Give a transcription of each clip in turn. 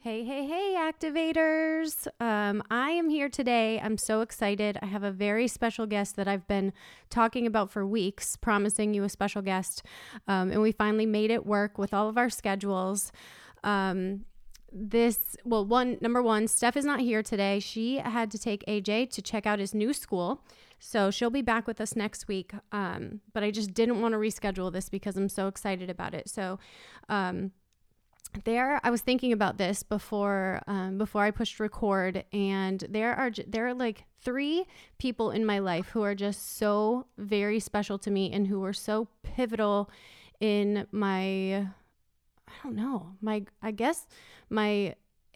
Hey, hey, hey, activators. I am here today. I'm so excited. I have a very special guest that I've been talking about for weeks, promising you a special guest. And we finally made it work with all of our schedules. Number one, Steph is not here today. She had to take AJ to check out his new school. So she'll be back with us next week. But I just didn't want to reschedule this because I'm so excited about it. So, I was thinking about this before I pushed record, and there are like three people in my life who are just so very special to me and who were so pivotal in it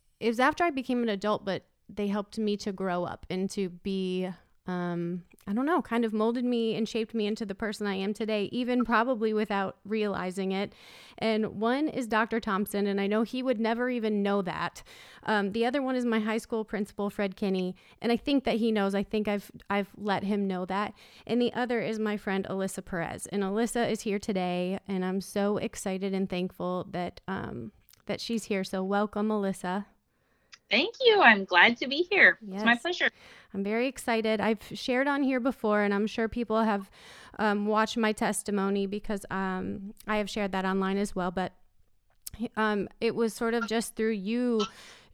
was after I became an adult, but they helped me to grow up and to be, kind of molded me and shaped me into the person I am today, even probably without realizing it. And one is Dr. Thompson, and I know he would never even know that. The other one is my high school principal, Fred Kinney, and I think that he knows. I think I've let him know that. And the other is my friend, Alyssa Perez. And Alyssa is here today, and I'm so excited and thankful that she's here. So welcome, Alyssa. Thank you. I'm glad to be here. Yes. It's my pleasure. I'm very excited. I've shared on here before, and I'm sure people have watched my testimony because I have shared that online as well. But it was sort of just through you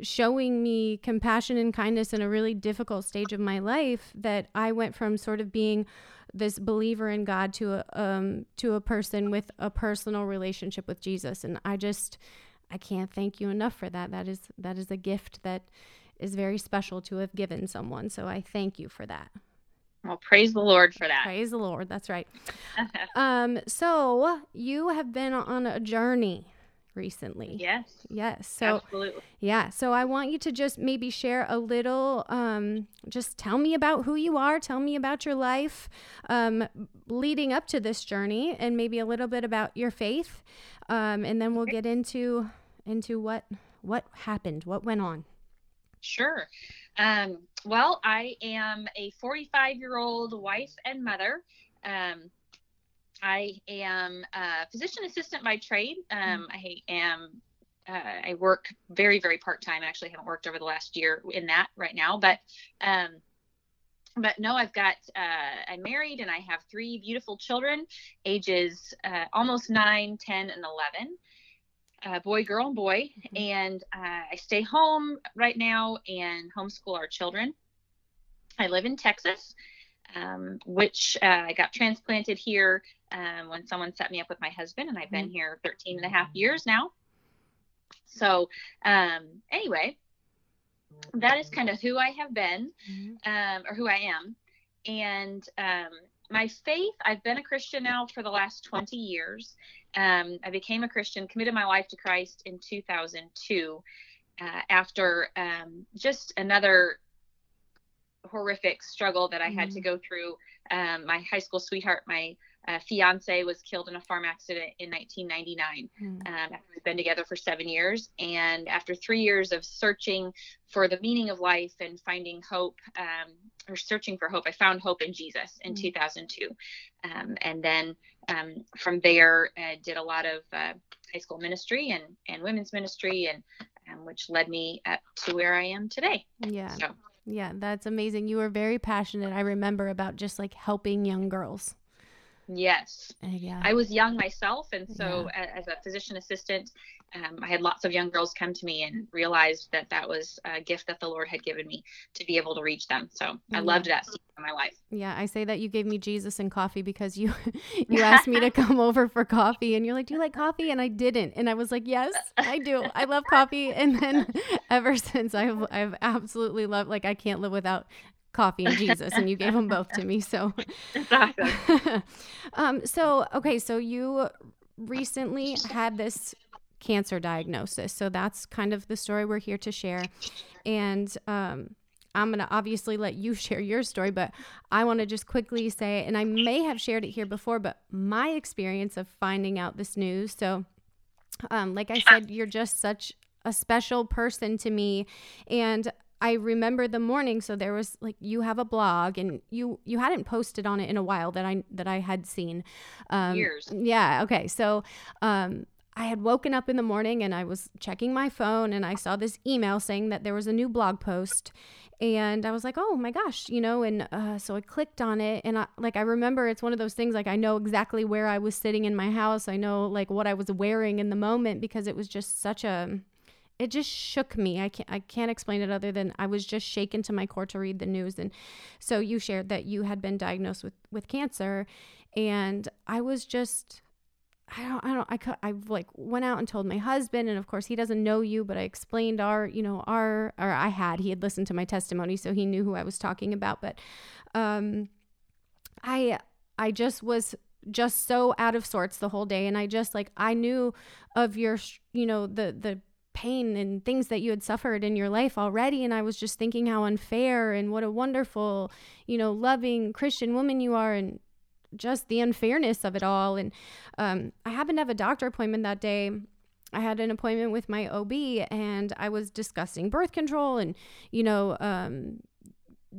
showing me compassion and kindness in a really difficult stage of my life that I went from sort of being this believer in God to a person with a personal relationship with Jesus. And I can't thank you enough for that. That is a gift that is very special to have given someone. So I thank you for that. Well, praise the Lord for that. Praise the Lord. That's right. So you have been on a journey recently. Yes. So, absolutely. Yeah. So I want you to just maybe share a little, just tell me about who you are. Tell me about your life, leading up to this journey, and maybe a little bit about your faith. And then we'll get into what happened, what went on. Sure. Well, I am a 45-year-old wife and mother. I am a physician assistant by trade. I work very, very part-time. I actually haven't worked over the last year in that right now, but no, I'm married, and I have three beautiful children, ages almost 9, 10, and 11, boy, girl, and boy. Mm-hmm. And I stay home right now and homeschool our children. I live in Texas, which I got transplanted here when someone set me up with my husband, and I've been here 13 and a half years now. So anyway, that is kind of who I have been, or who I am. And my faith, I've been a Christian now for the last 20 years. I became a Christian, committed my life to Christ in 2002, after just another horrific struggle that I had to go through. My high school sweetheart, my fiance, was killed in a farm accident in 1999. After we've been together for 7 years, and after 3 years of searching for the meaning of life and finding hope, I found hope in Jesus in 2002, and then from there did a lot of high school ministry and women's ministry, and which led me up to where I am today. Yeah. So. Yeah, that's amazing. You were very passionate, I remember, about just like helping young girls. Yes. Yeah. I was young myself. And so as a physician assistant, I had lots of young girls come to me and realized that was a gift that the Lord had given me to be able to reach them. So I loved that season of my life. Yeah. I say that you gave me Jesus and coffee because you asked me to come over for coffee, and you're like, do you like coffee? And I didn't. And I was like, yes, I do. I love coffee. And then ever since I've absolutely loved, like, I can't live without coffee and Jesus, and you gave them both to me. So, exactly. So you recently had this cancer diagnosis. So that's kind of the story we're here to share. And, I'm going to obviously let you share your story, but I want to just quickly say, and I may have shared it here before, but my experience of finding out this news. So, like I said, you're just such a special person to me. And I remember the morning. So there was like, you have a blog and you hadn't posted on it in a while that I had seen. Years. Yeah. Okay. So, I had woken up in the morning and I was checking my phone and I saw this email saying that there was a new blog post, and I was like, oh my gosh, and so I clicked on it, and I remember it's one of those things, like I know exactly where I was sitting in my house. I know like what I was wearing in the moment, because it was just it just shook me. I can't explain it other than I was just shaken to my core to read the news. And so you shared that you had been diagnosed with cancer, and I was just... I went out and told my husband, and of course he doesn't know you, but I explained he had listened to my testimony, so he knew who I was talking about. But, I just was just so out of sorts the whole day. And I just I knew of your, the pain and things that you had suffered in your life already. And I was just thinking how unfair and what a wonderful, loving Christian woman you are. And just the unfairness of it all. And I happened to have a doctor appointment that day. I had an appointment with my OB, and I was discussing birth control and,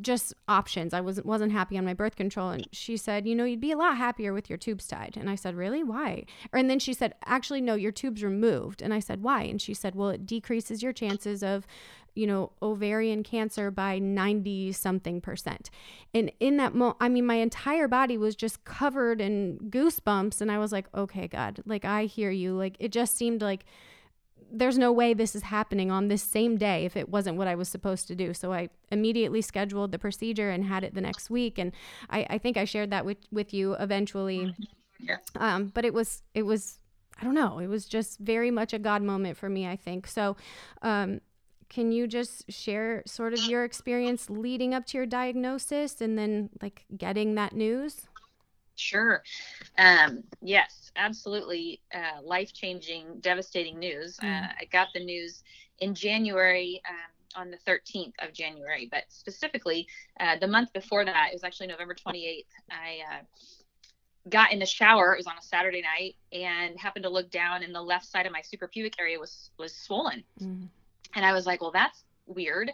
just options. I wasn't happy on my birth control. And she said, you'd be a lot happier with your tubes tied. And I said, really? Why? And then she said, actually, no, your tubes removed. And I said, why? And she said, well, it decreases your chances of, ovarian cancer by 90-something%. And in that moment, my entire body was just covered in goosebumps. And I was like, okay, God, I hear you. It just seemed like there's no way this is happening on this same day if it wasn't what I was supposed to do. So I immediately scheduled the procedure and had it the next week. And I think I shared that with you eventually. Yeah. But it was, I don't know, it was just very much a God moment for me, I think. So, can you just share sort of your experience leading up to your diagnosis and then getting that news? Sure. Yes, absolutely. Life-changing, devastating news. I got the news in January, on the 13th of January, but specifically the month before that, it was actually November 28th. I got in the shower. It was on a Saturday night, and happened to look down, and the left side of my suprapubic area was swollen. Mm-hmm. And I was like, well, that's weird.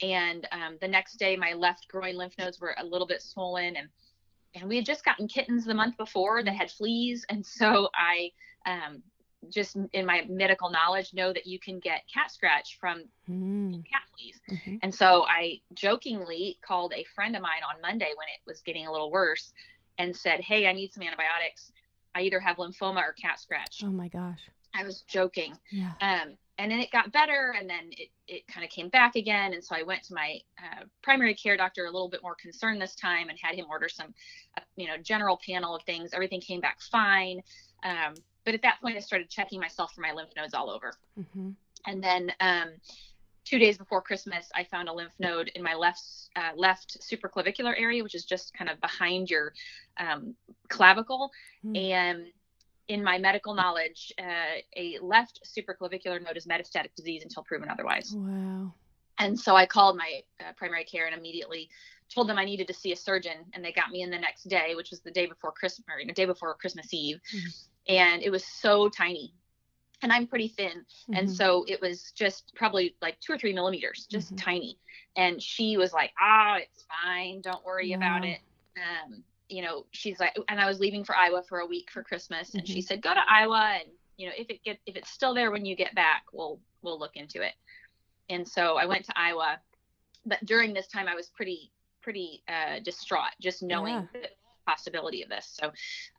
And the next day, my left groin lymph nodes were a little bit swollen. And we had just gotten kittens the month before that had fleas. And so I just, in my medical knowledge, know that you can get cat scratch from cat fleas. Mm-hmm. And so I jokingly called a friend of mine on Monday when it was getting a little worse and said, hey, I need some antibiotics. I either have lymphoma or cat scratch. Oh, my gosh. I was joking. Yeah. And then it got better, and then it kind of came back again. And so I went to my primary care doctor, a little bit more concerned this time, and had him order some, general panel of things. Everything came back fine. But at that point, I started checking myself for my lymph nodes all over. Mm-hmm. And then 2 days before Christmas, I found a lymph node in my left supraclavicular area, which is just kind of behind your clavicle. Mm-hmm. And in my medical knowledge, a left supraclavicular node is metastatic disease until proven otherwise. Wow. And so I called my primary care and immediately told them I needed to see a surgeon, and they got me in the next day, which was the day before Christmas, or the day before Christmas Eve. Mm-hmm. And it was so tiny, and I'm pretty thin. Mm-hmm. And so it was just probably 2 or 3 millimeters, just mm-hmm. tiny. And she was like, it's fine. Don't worry wow. about it. She's like, and I was leaving for Iowa for a week for Christmas, and mm-hmm. she said, go to Iowa, and if it's still there when you get back, we'll look into it. And so I went to Iowa, but during this time I was pretty distraught, just knowing yeah. the possibility of this. So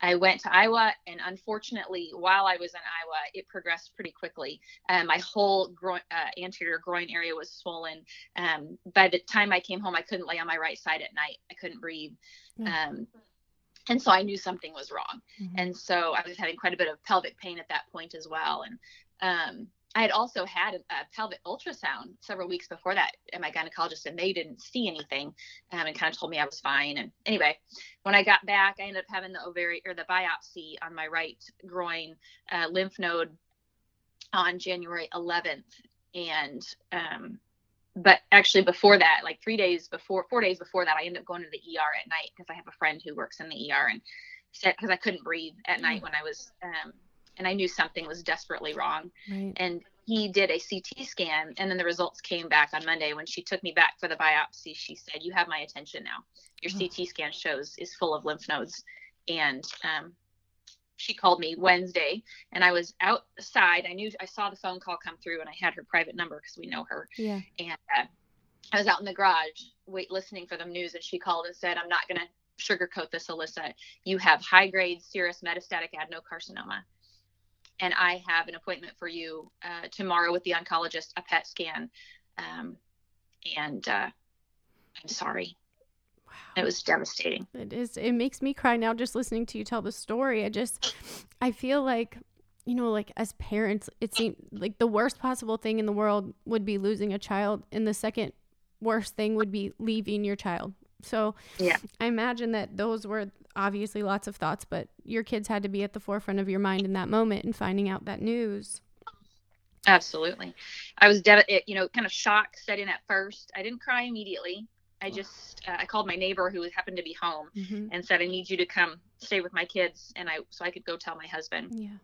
I went to Iowa, and unfortunately, while I was in Iowa, it progressed pretty quickly. My whole anterior groin area was swollen. By the time I came home, I couldn't lay on my right side at night. I couldn't breathe. And so I knew something was wrong. Mm-hmm. And so I was having quite a bit of pelvic pain at that point as well. And I had also had a pelvic ultrasound several weeks before that at my gynecologist, and they didn't see anything and kind of told me I was fine. And anyway, when I got back, I ended up having the ovary or the biopsy on my right groin lymph node on January 11th. And, but actually before that, like 4 days before that, I ended up going to the ER at night because I have a friend who works in the ER, and said, because I couldn't breathe at night when I was, and I knew something was desperately wrong. Right. And he did a CT scan, and then the results came back on Monday. When she took me back for the biopsy, she said, "You have my attention now. Your CT scan shows is full of lymph nodes." And she called me Wednesday, and I was outside. I saw the phone call come through, and I had her private number because we know her. Yeah. And I was out in the garage listening for the news, and she called and said, "I'm not going to sugarcoat this, Alyssa. You have high-grade serous metastatic adenocarcinoma. And I have an appointment for you tomorrow with the oncologist, a PET scan. I'm sorry." Wow. It was devastating. It is. It makes me cry now just listening to you tell the story. I feel like, you know, like as parents, it seemed like the worst possible thing in the world would be losing a child. And the second worst thing would be leaving your child. So yeah, I imagine that those were obviously lots of thoughts, but your kids had to be at the forefront of your mind in that moment and finding out that news. Absolutely. I was kind of shock set in at first. I didn't cry immediately. I just, I called my neighbor who happened to be home and said, "I need you to come stay with my kids." And so I could go tell my husband. Yeah.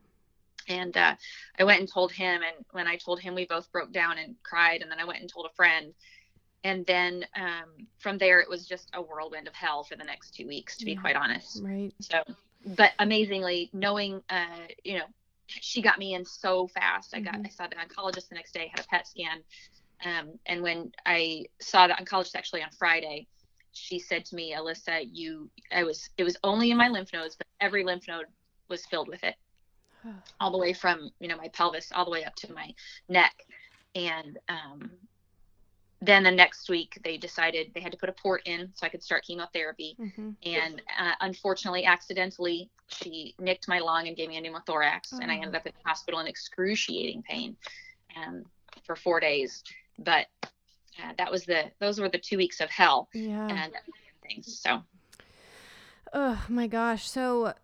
And I went and told him. And when I told him, we both broke down and cried. And then I went and told a friend. And then from there, it was just a whirlwind of hell for the next 2 weeks, to be quite honest. Right. So, but amazingly, knowing, she got me in so fast. I saw the oncologist the next day, had a PET scan. And when I saw the oncologist actually on Friday, she said to me, "Alyssa, it was only in my lymph nodes, but every lymph node was filled with it, all the way from, my pelvis all the way up to my neck." And, then the next week they decided they had to put a port in so I could start chemotherapy. And unfortunately, accidentally, she nicked my lung and gave me a pneumothorax, and I ended up in the hospital in excruciating pain for 4 days. But those were the 2 weeks of hell and things. So, oh my gosh. So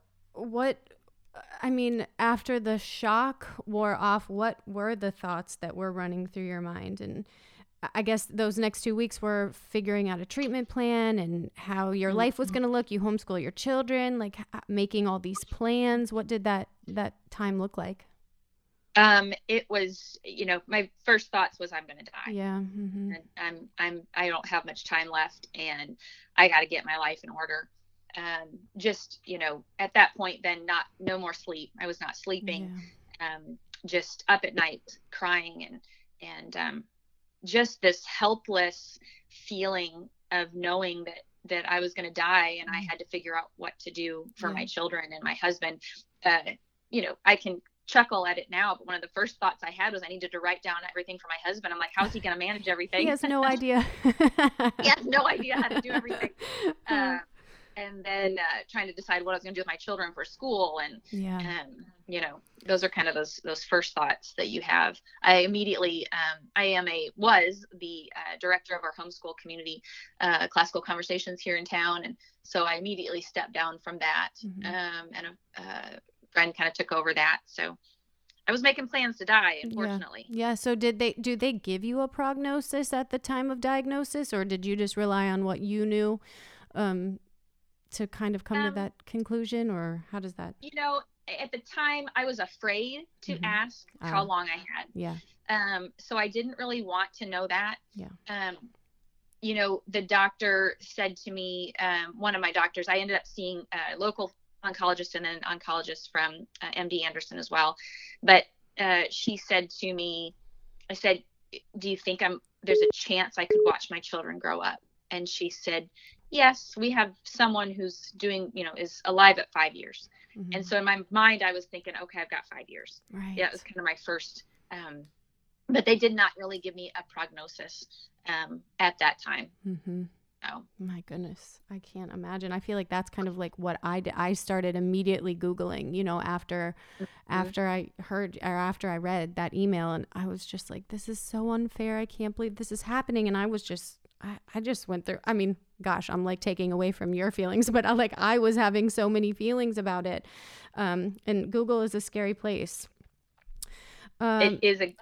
after the shock wore off, what were the thoughts that were running through your mind? And I guess those next 2 weeks were figuring out a treatment plan and how your life was going to look. You homeschool your children, like making all these plans. What did that time look like? It was, my first thoughts was, I'm going to die. Yeah. Mm-hmm. And I don't have much time left, and I got to get my life in order. At that point, then no more sleep. I was not sleeping, just up at night crying and just this helpless feeling of knowing that I was going to die, and I had to figure out what to do for my children and my husband. I can chuckle at it now, but one of the first thoughts I had was I needed to write down everything for my husband. I'm like, how's he going to manage everything? He has no idea. He has no idea how to do everything. And then trying to decide what I was going to do with my children for school. And, those are kind of those first thoughts that you have. I immediately, was the director of our homeschool community, Classical Conversations here in town. And so I immediately stepped down from that. And a friend kind of took over that. So I was making plans to die, unfortunately. Yeah. So do they give you a prognosis at the time of diagnosis, or did you just rely on what you knew, to kind of come to that conclusion, or how does that? At the time I was afraid to ask how long I had. Yeah. So I didn't really want to know that. Yeah. The doctor said to me, one of my doctors, I ended up seeing a local oncologist and then an oncologist from MD Anderson as well. But she said to me, I said, "Do you think there's a chance I could watch my children grow up?" And she said, "Yes, we have someone who's doing, is alive at 5 years." And so in my mind, I was thinking, okay, I've got 5 years. Right. Yeah, it was kind of my first, but they did not really give me a prognosis at that time. So. My goodness, I can't imagine. I feel like that's kind of like what I did. I started immediately Googling, you know, after I heard or after I read that email, and I was just like, this is so unfair. I can't believe this is happening. And I was just, I just went through, I mean, gosh, I'm like taking away from your feelings, but I was having so many feelings about it. And Google is a scary place. It is a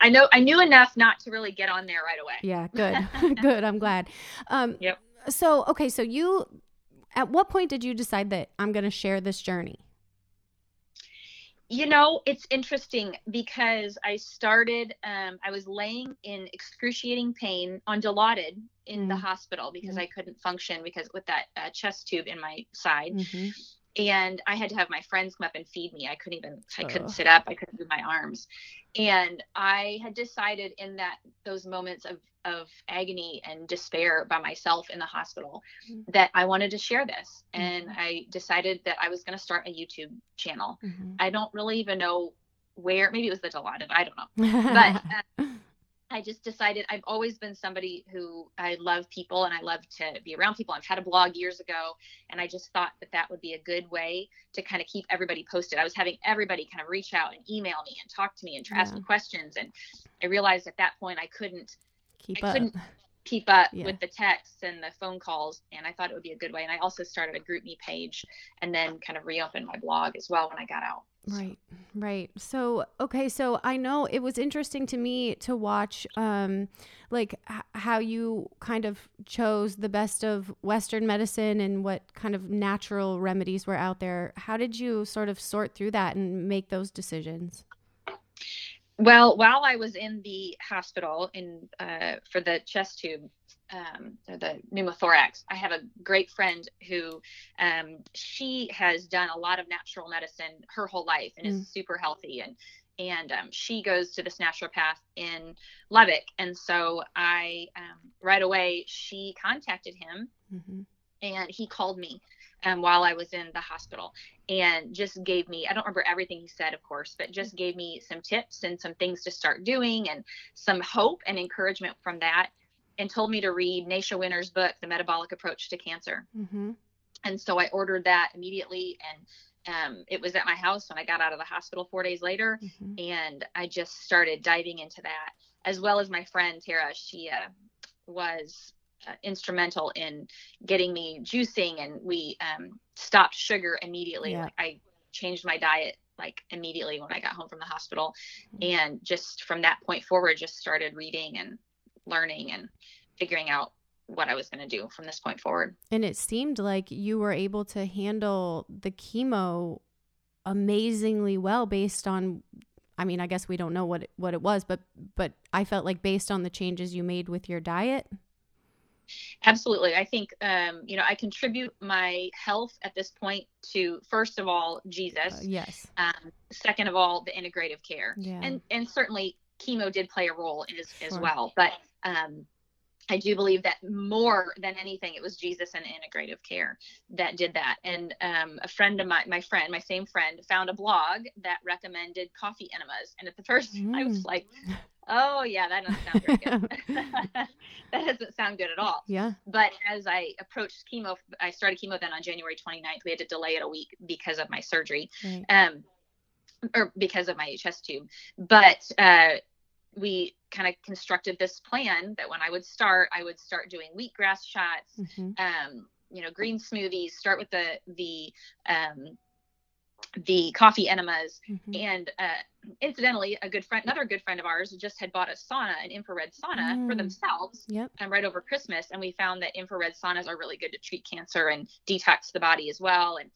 I knew enough not to really get on there right away. Yeah, good. Good. I'm glad. Yep. So, okay. So you, at what point did you decide that I'm going to share this journey? You know, it's interesting because I started, I was laying in excruciating pain on Dilaudid in the hospital because I couldn't function because with that chest tube in my side. Mm-hmm. And I had to have my friends come up and feed me. I couldn't sit up. I couldn't move my arms. And I had decided in those moments of agony and despair by myself in the hospital that I wanted to share this. Mm-hmm. And I decided that I was going to start a YouTube channel. Mm-hmm. I don't really even know where, maybe it was the Dilaudid, I don't know. But I just decided I've always been somebody who I love people and I love to be around people. I've had a blog years ago, and I just thought that would be a good way to kind of keep everybody posted. I was having everybody kind of reach out and email me and talk to me and ask me questions. And I realized at that point I couldn't keep up with the texts and the phone calls. And I thought it would be a good way. And I also started a GroupMe page and then kind of reopened my blog as well when I got out. Right. So, okay. So I know it was interesting to me to watch, how you kind of chose the best of Western medicine and what kind of natural remedies were out there. How did you sort of sort through that and make those decisions? Well, while I was in the hospital for the chest tube, the pneumothorax, I have a great friend who she has done a lot of natural medicine her whole life and is super healthy. And she goes to this naturopath in Lubbock. And so I, right away, she contacted him and he called me while I was in the hospital and just gave me, I don't remember everything he said, of course, but just gave me some tips and some things to start doing and some hope and encouragement from that, and told me to read Naisha Winner's book, The Metabolic Approach to Cancer. Mm-hmm. And so I ordered that immediately. And it was at my house when I got out of the hospital 4 days later. Mm-hmm. And I just started diving into that, as well as my friend, Tara. She was instrumental in getting me juicing, and we stopped sugar immediately. Yeah. Like, I changed my diet immediately when I got home from the hospital, and just from that point forward just started reading and learning and figuring out what I was going to do from this point forward. And it seemed like you were able to handle the chemo amazingly well based on, I mean, I guess we don't know what it was, but I felt like based on the changes you made with your diet. Absolutely. I think, I contribute my health at this point to, first of all, Jesus. Yes. Second of all, the integrative care. Yeah. And certainly chemo did play a role as well. But I do believe that more than anything, it was Jesus and integrative care that did that. And a friend of mine, my same friend, found a blog that recommended coffee enemas. And at the first I was like, oh yeah, that doesn't sound very good. That doesn't sound good at all. Yeah. But as I approached chemo, I started chemo then on January 29th. We had to delay it a week because of my surgery, or because of my chest tube. But we kind of constructed this plan that when I would start doing wheatgrass shots, green smoothies, start with the coffee enemas. And incidentally, another good friend of ours just had bought a sauna, an infrared sauna for themselves right over Christmas. And we found that infrared saunas are really good to treat cancer and detox the body as well. And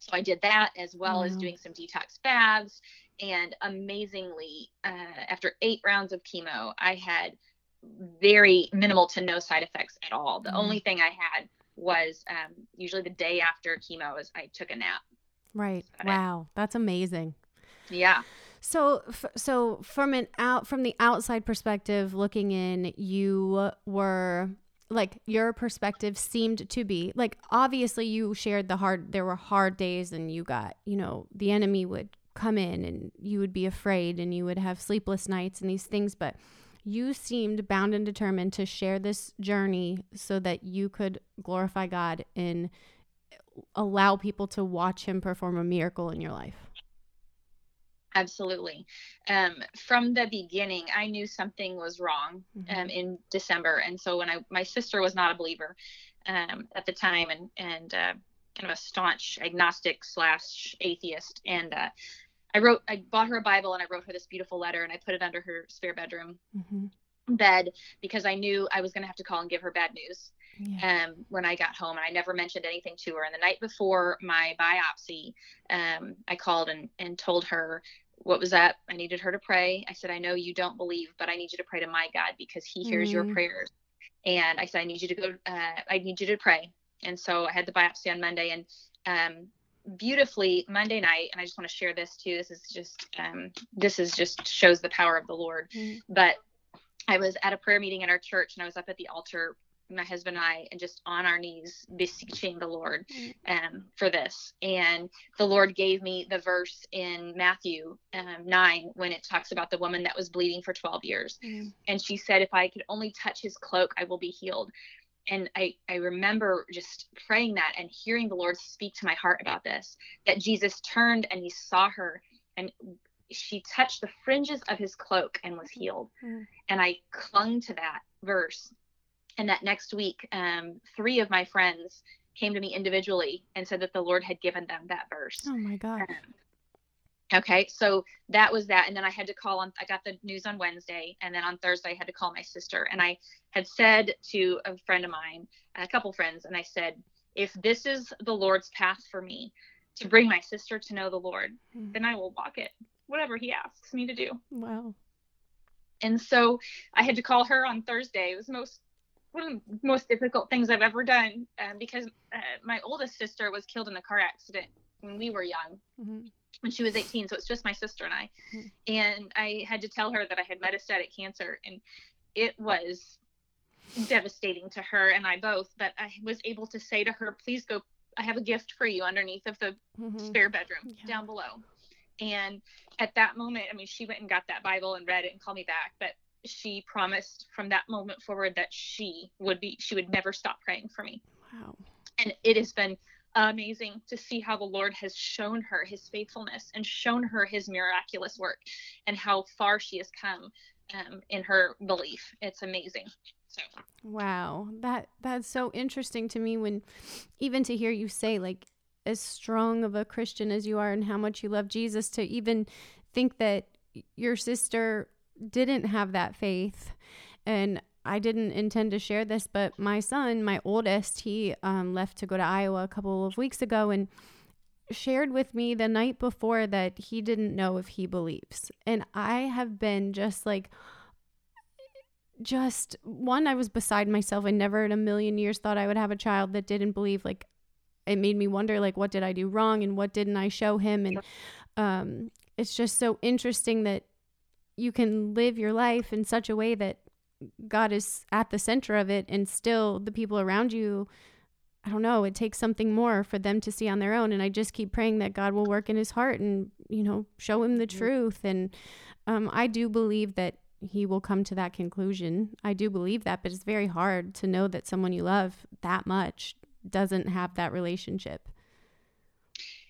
so I did that as well as doing some detox baths. And amazingly, after 8 rounds of chemo, I had very minimal to no side effects at all. The only thing I had was usually the day after chemo is I took a nap. Right. Wow. That's amazing. Yeah. So, from the outside perspective, looking in, you were... your perspective seemed to be obviously you shared there were hard days, and you got, the enemy would come in and you would be afraid and you would have sleepless nights and these things. But you seemed bound and determined to share this journey so that you could glorify God and allow people to watch him perform a miracle in your life. Absolutely. From the beginning, I knew something was wrong in December. And so when my sister was not a believer at the time and kind of a staunch agnostic / atheist. And I bought her a Bible and I wrote her this beautiful letter and I put it under her spare bedroom bed because I knew I was going to have to call and give her bad news when I got home. And I never mentioned anything to her. And the night before my biopsy, I called and told her what was up. I needed her to pray. I said, I know you don't believe, but I need you to pray to my God because he hears your prayers. And I said, I need you to go, I need you to pray. And so I had the biopsy on Monday and, beautifully Monday night. And I just want to share this too. This shows the power of the Lord. But I was at a prayer meeting in our church and I was up at the altar, my husband and I, and just on our knees beseeching the Lord for this. And the Lord gave me the verse in Matthew 9 when it talks about the woman that was bleeding for 12 years. And she said, if I could only touch his cloak, I will be healed. And I remember just praying that and hearing the Lord speak to my heart about this, that Jesus turned and he saw her and she touched the fringes of his cloak and was healed. And I clung to that verse. And that next week, 3 of my friends came to me individually and said that the Lord had given them that verse. Oh my God. Okay. So that was that. And then I had to call I got the news on Wednesday. And then on Thursday I had to call my sister. And I had said to a friend of mine, a couple friends, and I said, if this is the Lord's path for me to bring my sister to know the Lord, then I will walk it, whatever he asks me to do. Wow. And so I had to call her on Thursday. It was one of the most difficult things I've ever done because my oldest sister was killed in a car accident when we were young, when she was 18. So it's just my sister and I. And I had to tell her that I had metastatic cancer, and it was devastating to her and I both. But I was able to say to her, please go, I have a gift for you underneath of the spare bedroom down below. And at that moment, I mean, she went and got that Bible and read it and called me back. But she promised from that moment forward that she would never stop praying for me. Wow. And it has been amazing to see how the Lord has shown her his faithfulness and shown her his miraculous work and how far she has come in her belief. It's amazing. So. Wow. That's so interesting to me when even to hear you say, like, as strong of a Christian as you are and how much you love Jesus, to even think that your sister didn't have that faith. And I didn't intend to share this, but my son, my oldest, he left to go to Iowa a couple of weeks ago and shared with me the night before that he didn't know if he believes. And I have been just I was beside myself. I never in a million years thought I would have a child that didn't believe. Like, it made me wonder, like, what did I do wrong and what didn't I show him? And it's just so interesting that you can live your life in such a way that God is at the center of it, and still the people around you, I don't know, it takes something more for them to see on their own. And I just keep praying that God will work in his heart and, you know, show him the truth. And I do believe that he will come to that conclusion. I do believe that, but it's very hard to know that someone you love that much doesn't have that relationship.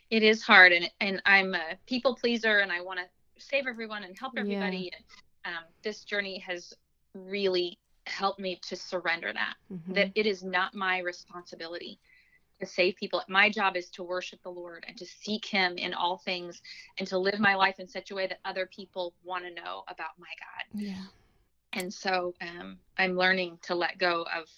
It is hard. And I'm a people pleaser and I want to save everyone and help everybody. And, this journey has really helped me to surrender that it is not my responsibility to save people. My job is to worship the Lord and to seek him in all things and to live my life in such a way that other people want to know about my God. Yeah. And so, I'm learning to let go of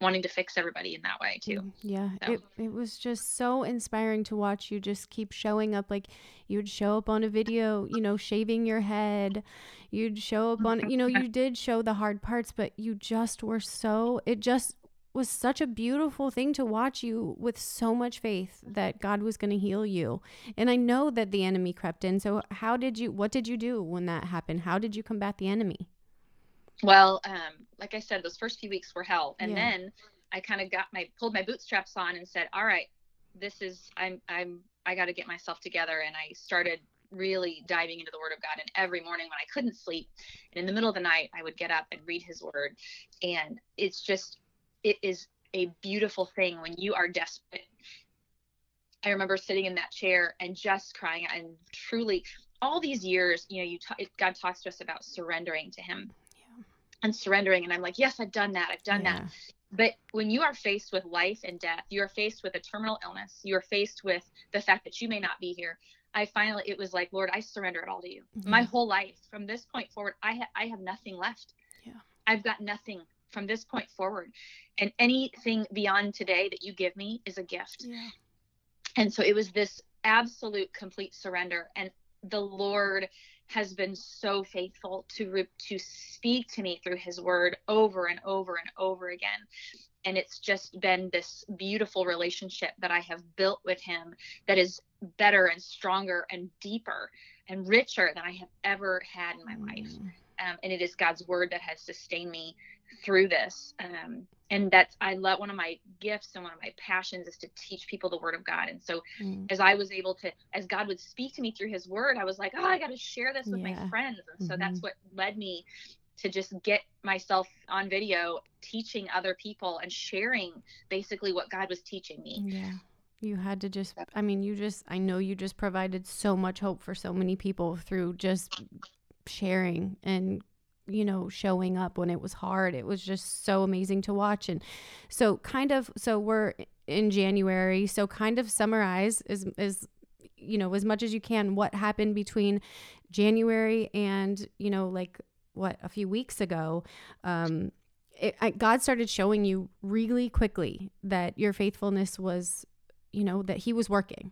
wanting to fix everybody in that way too. Yeah. So. It was just so inspiring to watch you just keep showing up. Like, you'd show up on a video, you know, shaving your head. You'd show up on, you know, you did show the hard parts, but you just were so, it just was such a beautiful thing to watch you with so much faith that God was going to heal you. And I know that the enemy crept in. So what did you do when that happened? How did you combat the enemy? Well, like I said, those first few weeks were hell. And then I kind of pulled my bootstraps on and said, all right, I got to get myself together. And I started really diving into the Word of God. And every morning when I couldn't sleep, and in the middle of the night, I would get up and read His Word. And it's just, it is a beautiful thing when you are desperate. I remember sitting in that chair and just crying out, and truly all these years, you know, God talks to us about surrendering to Him. Yeah. And surrendering. And I'm like, yes, I've done that. But when you are faced with life and death, you are faced with a terminal illness, you are faced with the fact that you may not be here. It was like, Lord, I surrender it all to you. Mm-hmm. My whole life from this point forward, I have nothing left. Yeah. I've got nothing from this point forward. And anything beyond today that you give me is a gift. Yeah. And so it was this absolute complete surrender. And the Lord has been so faithful to speak to me through His Word over and over and over again. And it's just been this beautiful relationship that I have built with Him that is better and stronger and deeper and richer than I have ever had in my life. And it is God's Word that has sustained me through this. And that's, I love, one of my gifts and one of my passions is to teach people the Word of God. And so as I was able to, as God would speak to me through His Word, I was like, oh, I got to share this with my friends. And so that's what led me to just get myself on video teaching other people and sharing basically what God was teaching me. Yeah. You had to just, I mean, I know you just provided so much hope for so many people through just sharing and, you know, showing up when it was hard. It was just so amazing to watch. And so so we're in January. So kind of summarize is, you know, as much as you can, what happened between January and, you know, like a few weeks ago. God started showing you really quickly that your faithfulness was, you know, that He was working.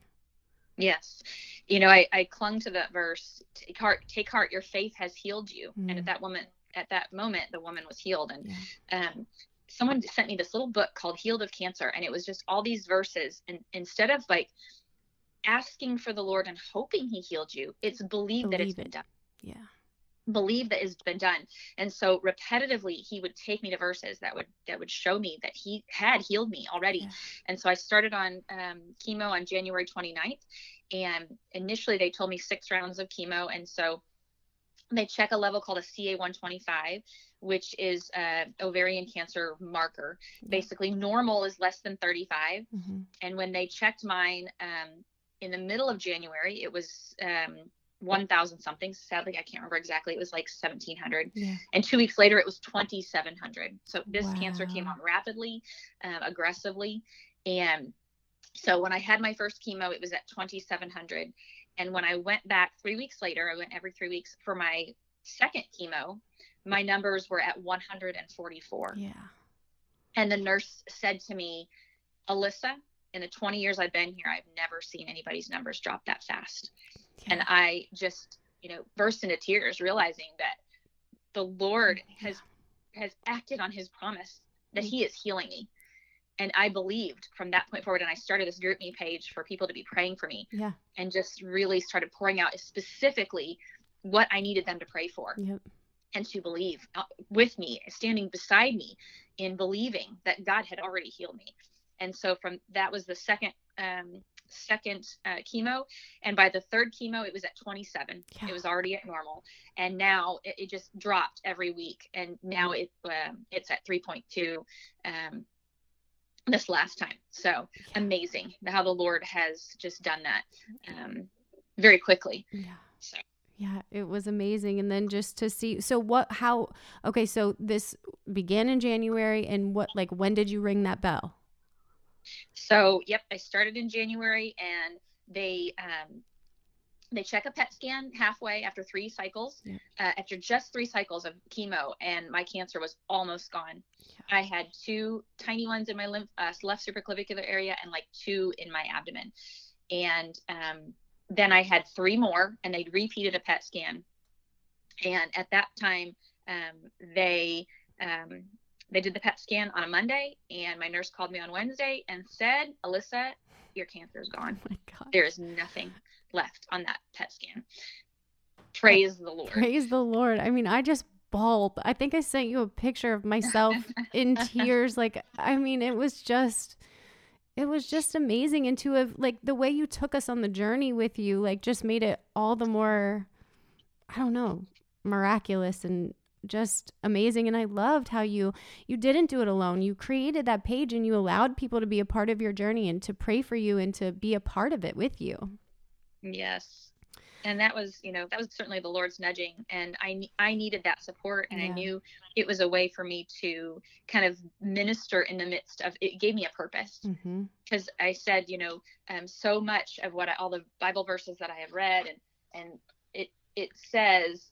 Yes. You know, I clung to that verse, take heart, your faith has healed you. Mm. And at that moment, the woman was healed. And someone sent me this little book called Healed of Cancer. And it was just all these verses. And instead of like asking for the Lord and hoping He healed you, it's believe that it's been done. Yeah. Believe that it's been done. And so repetitively, He would take me to verses that would show me that He had healed me already. Yeah. And so I started on chemo on January 29th. And initially they told me 6 rounds of chemo. And so they check a level called a CA125, which is ovarian cancer marker. Mm-hmm. Basically normal is less than 35. Mm-hmm. And when they checked mine in the middle of January, it was 1,000 something. Sadly, I can't remember exactly. It was like 1,700. Yeah. And 2 weeks later, it was 2,700. So this cancer came on rapidly, aggressively. And so when I had my first chemo, it was at 2,700. And when I went back 3 weeks later, I went every 3 weeks for my second chemo, my numbers were at 144. Yeah. And the nurse said to me, Alyssa, in the 20 years I've been here, I've never seen anybody's numbers drop that fast. Yeah. And I just, you know, burst into tears, realizing that the Lord has acted on His promise that He is healing me. And I believed from that point forward. And I started this GroupMe page for people to be praying for me. Yeah. And just really started pouring out specifically what I needed them to pray for. Yep. And to believe with me, standing beside me in believing that God had already healed me. And so that was the second chemo. And by the third chemo, it was at 27. Yeah. It was already at normal. And now it just dropped every week. And now it's at 3.2 this last time. So amazing how the Lord has just done that very quickly. Yeah. So. Yeah, it was amazing. And then just to see, so this began in January, and when did you ring that bell? So, I started in January, and they check a PET scan halfway after 3 cycles, after just 3 cycles of chemo, and my cancer was almost gone. Yeah. I had 2 tiny ones in my left supraclavicular area and 2 in my abdomen. And then I had 3 more, and they repeated a PET scan. And at that time, they did the PET scan on a Monday, and my nurse called me on Wednesday and said, Alyssa, your cancer is gone. Oh my God. There is nothing left on that PET scan. Praise the Lord. Praise the Lord. I mean, I just bawled. I think I sent you a picture of myself in tears. It was just It was just amazing. And to have, like, the way you took us on the journey with you, like, just made it all the more, I don't know, miraculous and just amazing. And I loved how you didn't do it alone. You created that page and you allowed people to be a part of your journey and to pray for you and to be a part of it with you. Yes. And that was, you know, that was certainly the Lord's nudging, and I needed that support, and yeah. I knew it was a way for me to kind of minister in the midst of, it gave me a purpose, because I said, you know, so much of what all the Bible verses that I have read, and it says,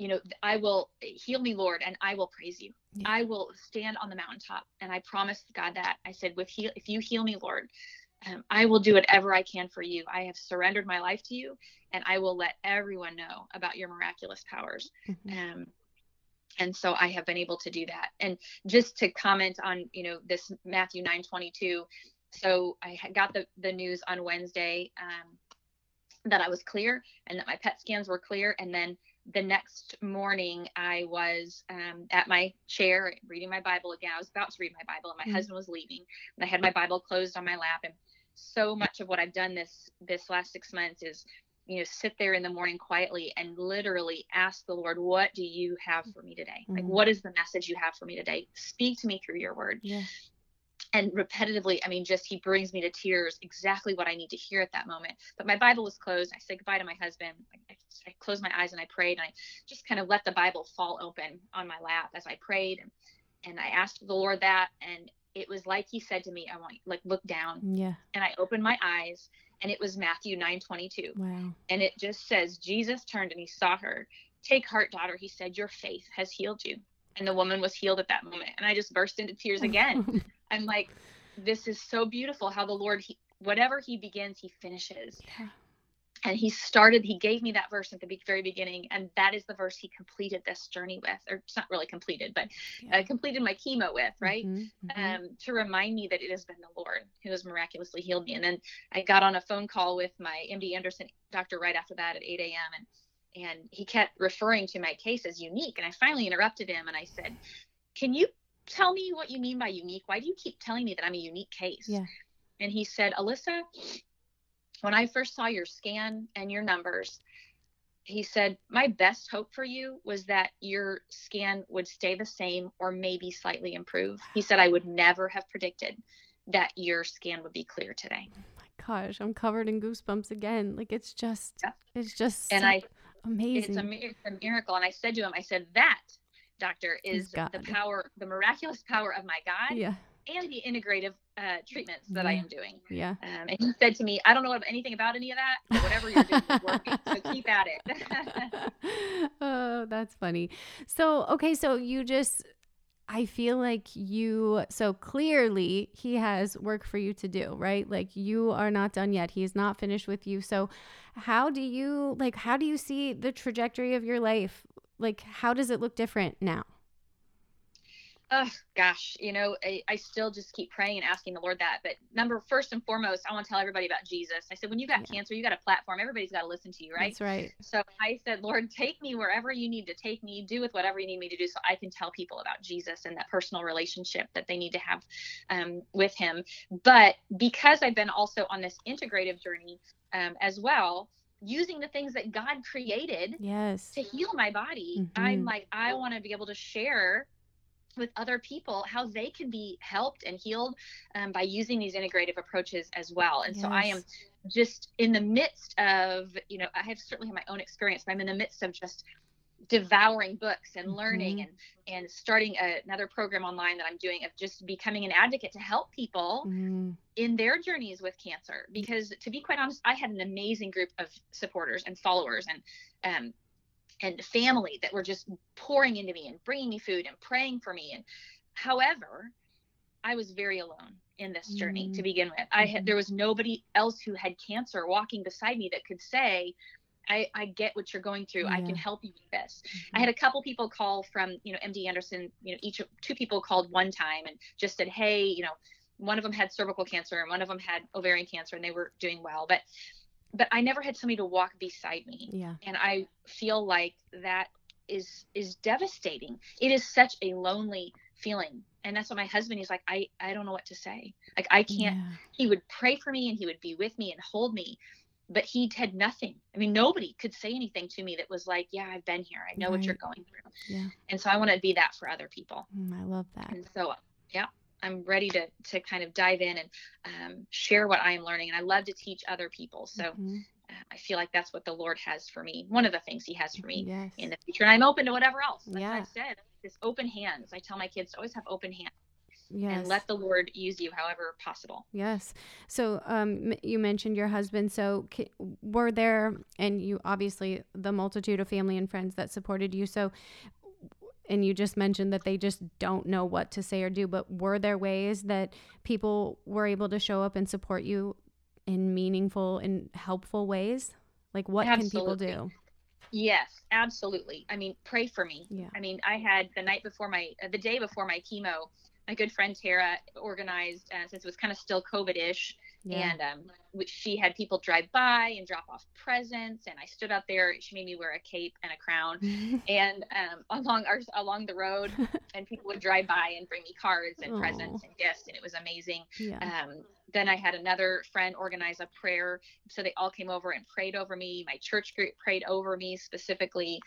you know, I will heal me, Lord, and I will praise you. Yeah. I will stand on the mountaintop. And I promised God that. I said, if you heal me, Lord, I will do whatever I can for you. I have surrendered my life to you, and I will let everyone know about your miraculous powers. And so I have been able to do that. And just to comment on, you know, this Matthew 9:22. So I got the news on Wednesday that I was clear and that my PET scans were clear. And then the next morning I was at my chair reading my Bible again. I was about to read my Bible, and my husband was leaving, and I had my Bible closed on my lap. And so much of what I've done this last 6 months is, you know, sit there in the morning quietly and literally ask the Lord, what do you have for me today? Like, what is the message you have for me today? Speak to me through your word. Yeah. And repetitively, I mean, just, he brings me to tears, exactly what I need to hear at that moment. But my Bible was closed. I said goodbye to my husband. I closed my eyes and I prayed, and I just kind of let the Bible fall open on my lap as I prayed. And I asked the Lord that, and it was like he said to me, I want you, like, look down. Yeah. And I opened my eyes, and it was Matthew 9:22. Wow. And it just says, Jesus turned and he saw her. Take heart, daughter. He said, your faith has healed you. And the woman was healed at that moment. And I just burst into tears again. I'm like, this is so beautiful how the Lord, whatever he begins, he finishes. Yeah. And he gave me that verse at the very beginning. And that is the verse he completed this journey with, or it's not really completed, but I completed my chemo with, right? To remind me that it has been the Lord who has miraculously healed me. And then I got on a phone call with my MD Anderson doctor right after that at 8 a.m. And he kept referring to my case as unique. And I finally interrupted him, and I said, can you tell me what you mean by unique? Why do you keep telling me that I'm a unique case? Yeah. And he said, Alyssa, when I first saw your scan and your numbers, he said, my best hope for you was that your scan would stay the same or maybe slightly improve. He said, I would never have predicted that your scan would be clear today. Oh my gosh, I'm covered in goosebumps again. Like, it's just, it's just amazing. It's a miracle. And I said to him, I said, that, doctor, is the power, the miraculous power of my God, and the integrative treatments that I am doing. Yeah. And he said to me, I don't know anything about any of that, but whatever you're doing is working, so keep at it. Oh, that's funny. So, okay, so you just, I feel like so clearly he has work for you to do, right? Like, you are not done yet. He is not finished with you. So how do you see the trajectory of your life? Like, how does it look different now? Oh gosh, you know, I still just keep praying and asking the Lord that. But first and foremost, I want to tell everybody about Jesus. I said, when you got cancer, you got a platform. Everybody's got to listen to you, right? That's right. So I said, Lord, take me wherever you need to take me. Do with whatever you need me to do, so I can tell people about Jesus and that personal relationship that they need to have with him. But because I've been also on this integrative journey as well, using the things that God created to heal my body, I'm like, I want to be able to share with other people how they can be helped and healed by using these integrative approaches as well. And so I am just in the midst of, you know, I have certainly had my own experience, but I'm in the midst of just devouring books and learning and starting another program online that I'm doing of just becoming an advocate to help people in their journeys with cancer. Because to be quite honest, I had an amazing group of supporters and followers and family that were just pouring into me and bringing me food and praying for me. And however, I was very alone in this journey to begin with. There was nobody else who had cancer walking beside me that could say, I get what you're going through. Yeah. I can help you with this. I had a couple people call from, you know, MD Anderson, you know, two people called one time and just said, hey, you know, one of them had cervical cancer and one of them had ovarian cancer, and they were doing well, but I never had somebody to walk beside me. Yeah. And I feel like that is devastating. It is such a lonely feeling And that's what my husband is like, I don't know what to say. Like, I can't, he would pray for me and he would be with me and hold me, but he had nothing. I mean, nobody could say anything to me that was like, yeah, I've been here. I know what you're going through. Yeah. And so I want to be that for other people. I love that. And so, yeah, I'm ready to kind of dive in and share what I am learning. And I love to teach other people. So I feel like that's what the Lord has for me. One of the things he has for me in the future. And I'm open to whatever else. That's what I said. This open hands. I tell my kids to always have open hands. Yes. And let the Lord use you however possible. Yes. So you mentioned your husband. So were there, and you obviously, the multitude of family and friends that supported you. So, and you just mentioned that they just don't know what to say or do, but were there ways that people were able to show up and support you in meaningful and helpful ways? Like, what can people do? Yes, absolutely. I mean, pray for me. Yeah. I mean, I had the day before my chemo, my good friend Tara organized, since it was kind of still COVID-ish, and she had people drive by and drop off presents, and I stood out there. She made me wear a cape and a crown, and along the road, and people would drive by and bring me cards and presents and gifts, and it was amazing. Yeah. Then I had another friend organize a prayer, so they all came over and prayed over me. My church group prayed over me specifically.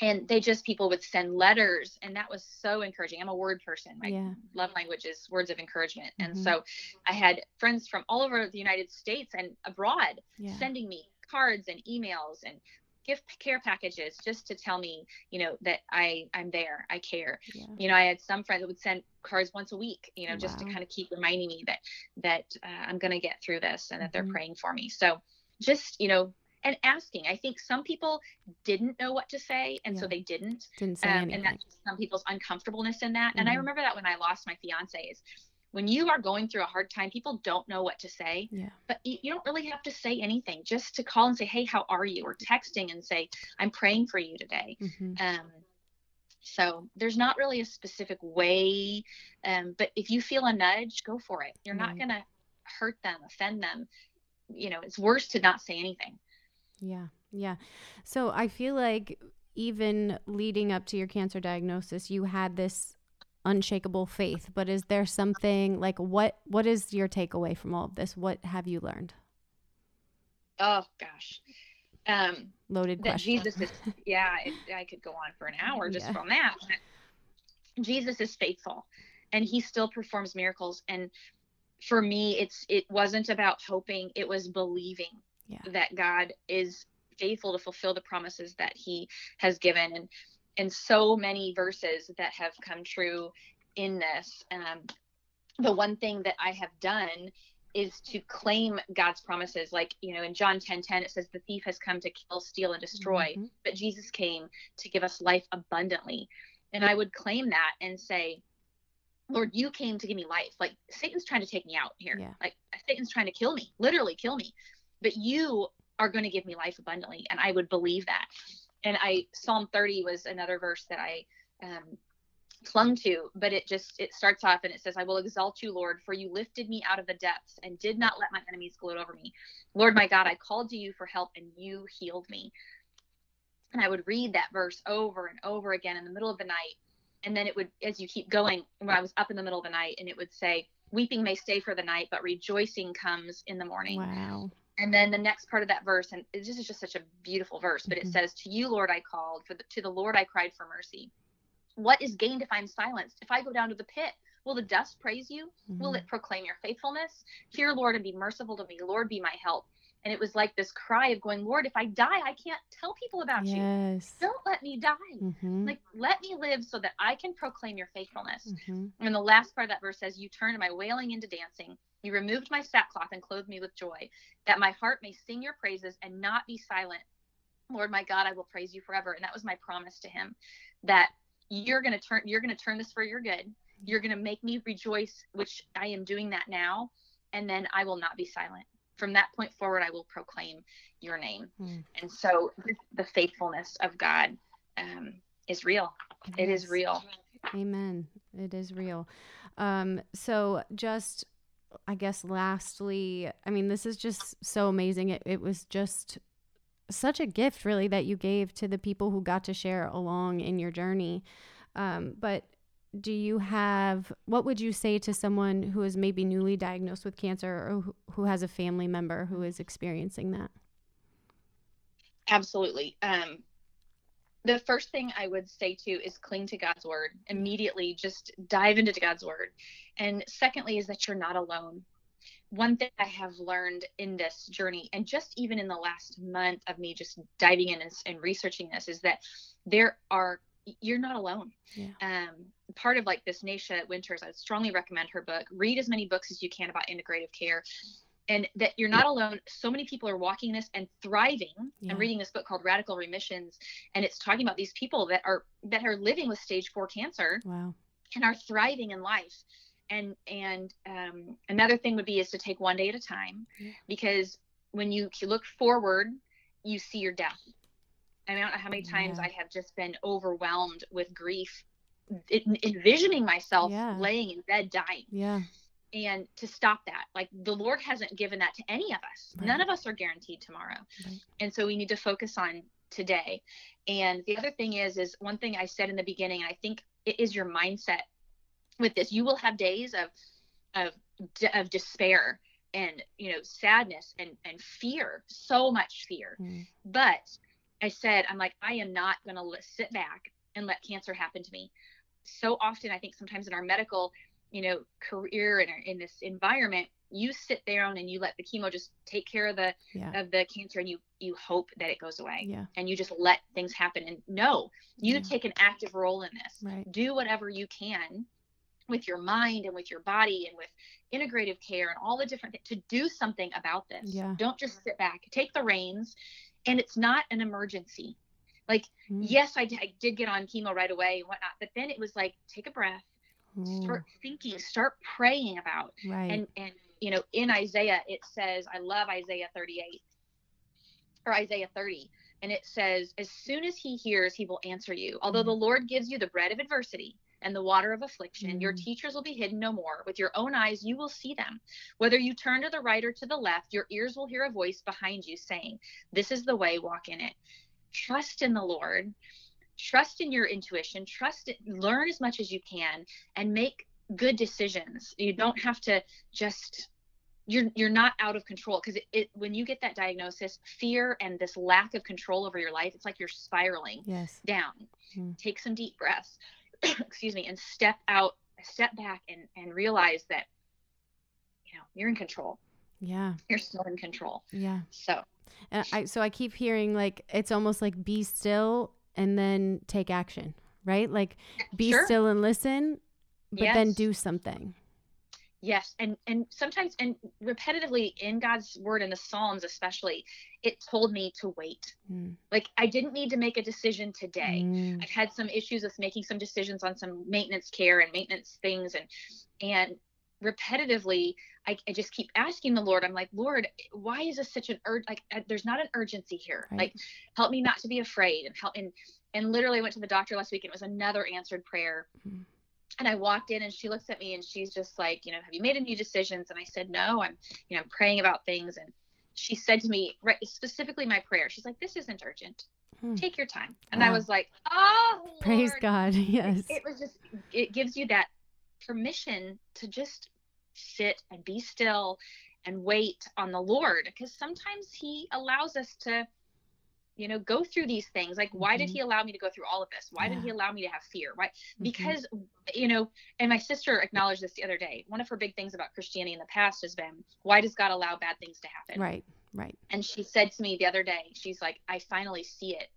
And people would send letters, and that was so encouraging. I'm a word person. My love language is words of encouragement. Mm-hmm. And so I had friends from all over the United States and abroad sending me cards and emails and gift care packages just to tell me, you know, that I'm there, I care. Yeah. You know, I had some friends that would send cards once a week, you know, just to kind of keep reminding me that I'm going to get through this and that they're praying for me. So just, you know, and asking. I think some people didn't know what to say, and so they didn't say anything. And that's just some people's uncomfortableness in that. Mm-hmm. And I remember that when I lost my fiance, is when you are going through a hard time, people don't know what to say, but you don't really have to say anything. Just to call and say, hey, how are you? Or texting and say, I'm praying for you today. Mm-hmm. So there's not really a specific way, but if you feel a nudge, go for it. You're not going to hurt them, offend them. You know, it's worse to not say anything. Yeah. Yeah. So I feel like even leading up to your cancer diagnosis, you had this unshakable faith, but is there something like, what is your takeaway from all of this? What have you learned? Oh gosh. Loaded question. Jesus is, I could go on for an hour just from that. Jesus is faithful and he still performs miracles. And for me, it wasn't about hoping, it was believing. Yeah. That God is faithful to fulfill the promises that he has given. And so many verses that have come true in this. The one thing that I have done is to claim God's promises. Like, you know, in John 10:10, it says the thief has come to kill, steal, and destroy, but Jesus came to give us life abundantly. And I would claim that and say, Lord, you came to give me life. Like, Satan's trying to take me out here. Yeah. Like, Satan's trying to kill me, literally kill me. But you are going to give me life abundantly. And I would believe that. And Psalm 30 was another verse that I clung to, but it starts off and it says, I will exalt you, Lord, for you lifted me out of the depths and did not let my enemies gloat over me. Lord, my God, I called to you for help and you healed me. And I would read that verse over and over again in the middle of the night. And then it would, as you keep going, when I was up in the middle of the night, and it would say, weeping may stay for the night, but rejoicing comes in the morning. Wow. And then the next part of that verse, and this is just such a beautiful verse, but it says, to you, Lord, I called, to the Lord I cried for mercy. What is gained if I'm silenced? If I go down to the pit, will the dust praise you? Mm-hmm. Will it proclaim your faithfulness? Fear, Lord, and be merciful to me. Lord, be my help. And it was like this cry of going, Lord, if I die, I can't tell people about you. Don't let me die. Mm-hmm. Like, let me live so that I can proclaim your faithfulness. Mm-hmm. And the last part of that verse says, you turned my wailing into dancing. You removed my sackcloth and clothed me with joy, that my heart may sing your praises and not be silent. Lord, my God, I will praise you forever. And that was my promise to him, that you're going to turn this for your good. You're going to make me rejoice, which I am doing that now. And then I will not be silent. From that point forward, I will proclaim your name. Mm. And so the faithfulness of God is real. Yes. It is real. Amen. It is real. So just, I guess, lastly, I mean, this is just so amazing. It was just such a gift, really, that you gave to the people who got to share along in your journey. But do you have, what would you say to someone who is maybe newly diagnosed with cancer or who has a family member who is experiencing that? Absolutely. The first thing I would say to is cling to God's word. Immediately just dive into God's word. And secondly is that you're not alone. One thing I have learned in this journey, and just even in the last month of me just diving in and researching this, is that you're not alone. Yeah. Part of like this Naisha Winters, I would strongly recommend her book. Read as many books as you can about integrative care, and that you're not alone. So many people are walking this and thriving. Yeah. I'm reading this book called Radical Remissions, and it's talking about these people that are living with stage 4 cancer. Wow. And are thriving in life. And another thing would be is to take one day at a time, because when you look forward, you see your death. I don't know how many times I have just been overwhelmed with grief, envisioning myself laying in bed dying. Yeah. And to stop that, like the Lord hasn't given that to any of us. Right. None of us are guaranteed tomorrow. Right. And so we need to focus on today. And the other thing is one thing I said in the beginning, and I think it is your mindset with this. You will have days of despair and, sadness and fear, so much fear. Mm. But I said, I am not going to sit back and let cancer happen to me. So often, I think sometimes in our medical, career and in this environment, you sit down and you let the chemo just take care of the cancer, and you hope that it goes away, and you just let things happen. And no, you take an active role in this. Right. Do whatever you can with your mind and with your body and with integrative care and all the different things to do something about this. Yeah. Don't just sit back, take the reins. And it's not an emergency. Yes, I did get on chemo right away and whatnot, but then it was like, take a breath, start thinking, start praying about. Right. And, in Isaiah, it says, I love Isaiah 38 or Isaiah 30. And it says, as soon as he hears, he will answer you. Although the Lord gives you the bread of adversity and the water of affliction, your teachers will be hidden no more. With your own eyes, you will see them. Whether you turn to the right or to the left, your ears will hear a voice behind you saying, this is the way, walk in it. Trust in the Lord. Trust in your intuition. Trust it. Learn as much as you can and make good decisions. You don't have to just, you're not out of control. Because when you get that diagnosis, fear and this lack of control over your life, it's like you're spiraling down. Take some deep breaths. Excuse me, and step back and realize that, you're in control. Yeah. You're still in control. Yeah. So I keep hearing it's almost like be still and then take action, right? Like be still and listen, but then do something. Yes. And sometimes, and repetitively in God's word, in the Psalms, especially, it told me to wait. I didn't need to make a decision today. I've had some issues with making some decisions on some maintenance care and maintenance things. And repetitively, I just keep asking the Lord, I'm like, Lord, why is this such an there's not an urgency here. Right. Help me not to be afraid and help. And literally went to the doctor last week, and it was another answered prayer. And I walked in and she looks at me and she's just like, have you made any decisions? And I said, no, I'm praying about things. And she said to me, right, specifically my prayer. She's like, this isn't urgent. Take your time. And I was like, oh, Lord. Praise God. Yes. It was just, it gives you that permission to just sit and be still and wait on the Lord. Because sometimes he allows us to, go through these things. Why did he allow me to go through all of this? Why did he allow me to have fear? Why? Because, and my sister acknowledged this the other day. One of her big things about Christianity in the past has been, why does God allow bad things to happen? Right, right. And she said to me the other day, she's like, I finally see it.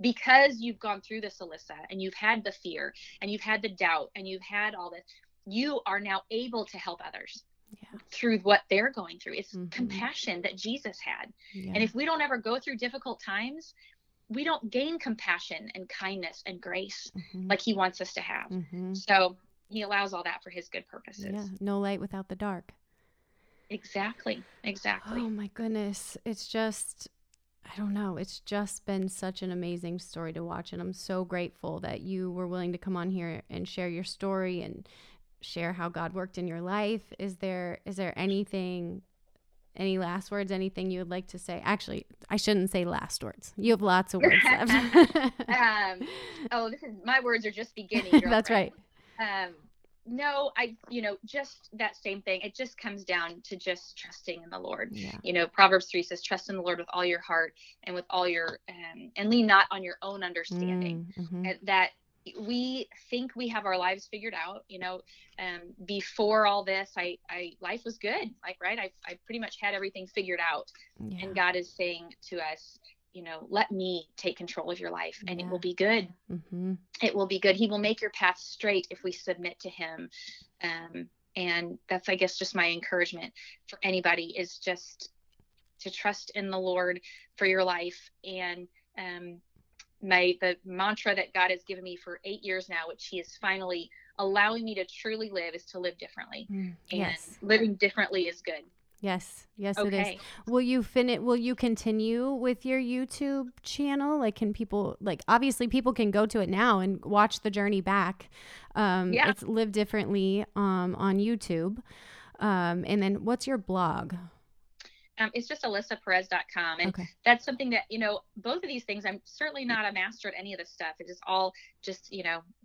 Because you've gone through this, Alyssa, and you've had the fear, and you've had the doubt, and you've had all this, you are now able to help others. Yeah. Through what they're going through. It's compassion that Jesus had. Yeah. And if we don't ever go through difficult times, we don't gain compassion and kindness and grace like he wants us to have. So he allows all that for his good purposes. Yeah. No light without the dark. Exactly. Oh my goodness. It's just, I don't know. It's just been such an amazing story to watch. And I'm so grateful that you were willing to come on here and share your story and share how God worked in your life. Is there anything, any last words, anything you would like to say? Actually, I shouldn't say last words. You have lots of words left. This is, my words are just beginning. That's right. No, just that same thing. It just comes down to just trusting in the Lord. Yeah. Proverbs 3 says, trust in the Lord with all your heart and with all your, and lean not on your own understanding. Mm-hmm. That we think we have our lives figured out, before all this, I life was good. Like, right. I pretty much had everything figured out. Yeah. And God is saying to us, let me take control of your life, and yeah. It will be good. Mm-hmm. It will be good. He will make your path straight if we submit to him. And that's, I guess, just my encouragement for anybody, is just to trust in the Lord for your life. And, the mantra that God has given me for 8 years now, which he is finally allowing me to truly live, is to live differently. Yes. And living differently is good. Yes. Yes, okay. It is. Will you continue with your YouTube channel? Like, can people, obviously people can go to it now and watch the journey back. Yeah. It's Live Differently, on YouTube. And then what's your blog? It's just Alyssa Perez.com. And okay. That's something that, both of these things, I'm certainly not a master at any of this stuff. It is all just,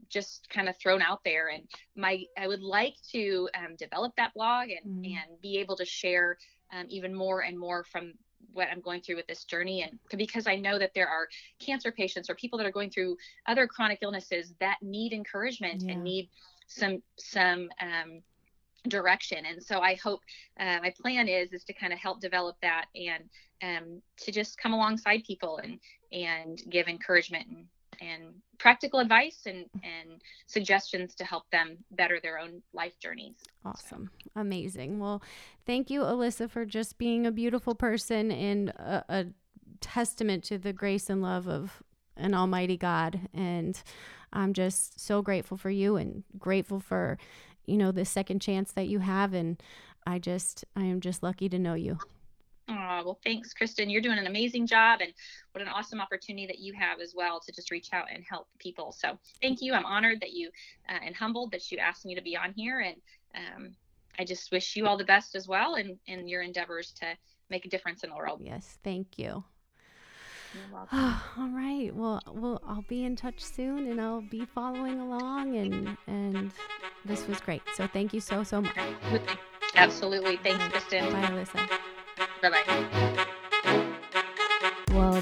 just kind of thrown out there. And I would like to develop that blog and, mm-hmm. and be able to share even more and more from what I'm going through with this journey. And because I know that there are cancer patients or people that are going through other chronic illnesses that need encouragement yeah. and need some direction. And so I hope my plan is to kind of help develop that and to just come alongside people and give encouragement and practical advice and suggestions to help them better their own life journeys. Awesome. So. Amazing. Well, thank you, Alyssa, for just being a beautiful person and a testament to the grace and love of an almighty God. And I'm just so grateful for you and grateful for the second chance that you have. And I am just lucky to know you. Oh, well, thanks, Kristen. You're doing an amazing job, and what an awesome opportunity that you have as well to just reach out and help people. So thank you. I'm honored that you, and humbled that you asked me to be on here. And, I just wish you all the best as well in your endeavors to make a difference in the world. Yes. Thank you. You're welcome. All right. Well, I'll be in touch soon, and I'll be following along, and this was great. So thank you so, so much. Absolutely. Thanks, Kristen. Bye, Alyssa. Bye-bye. Well,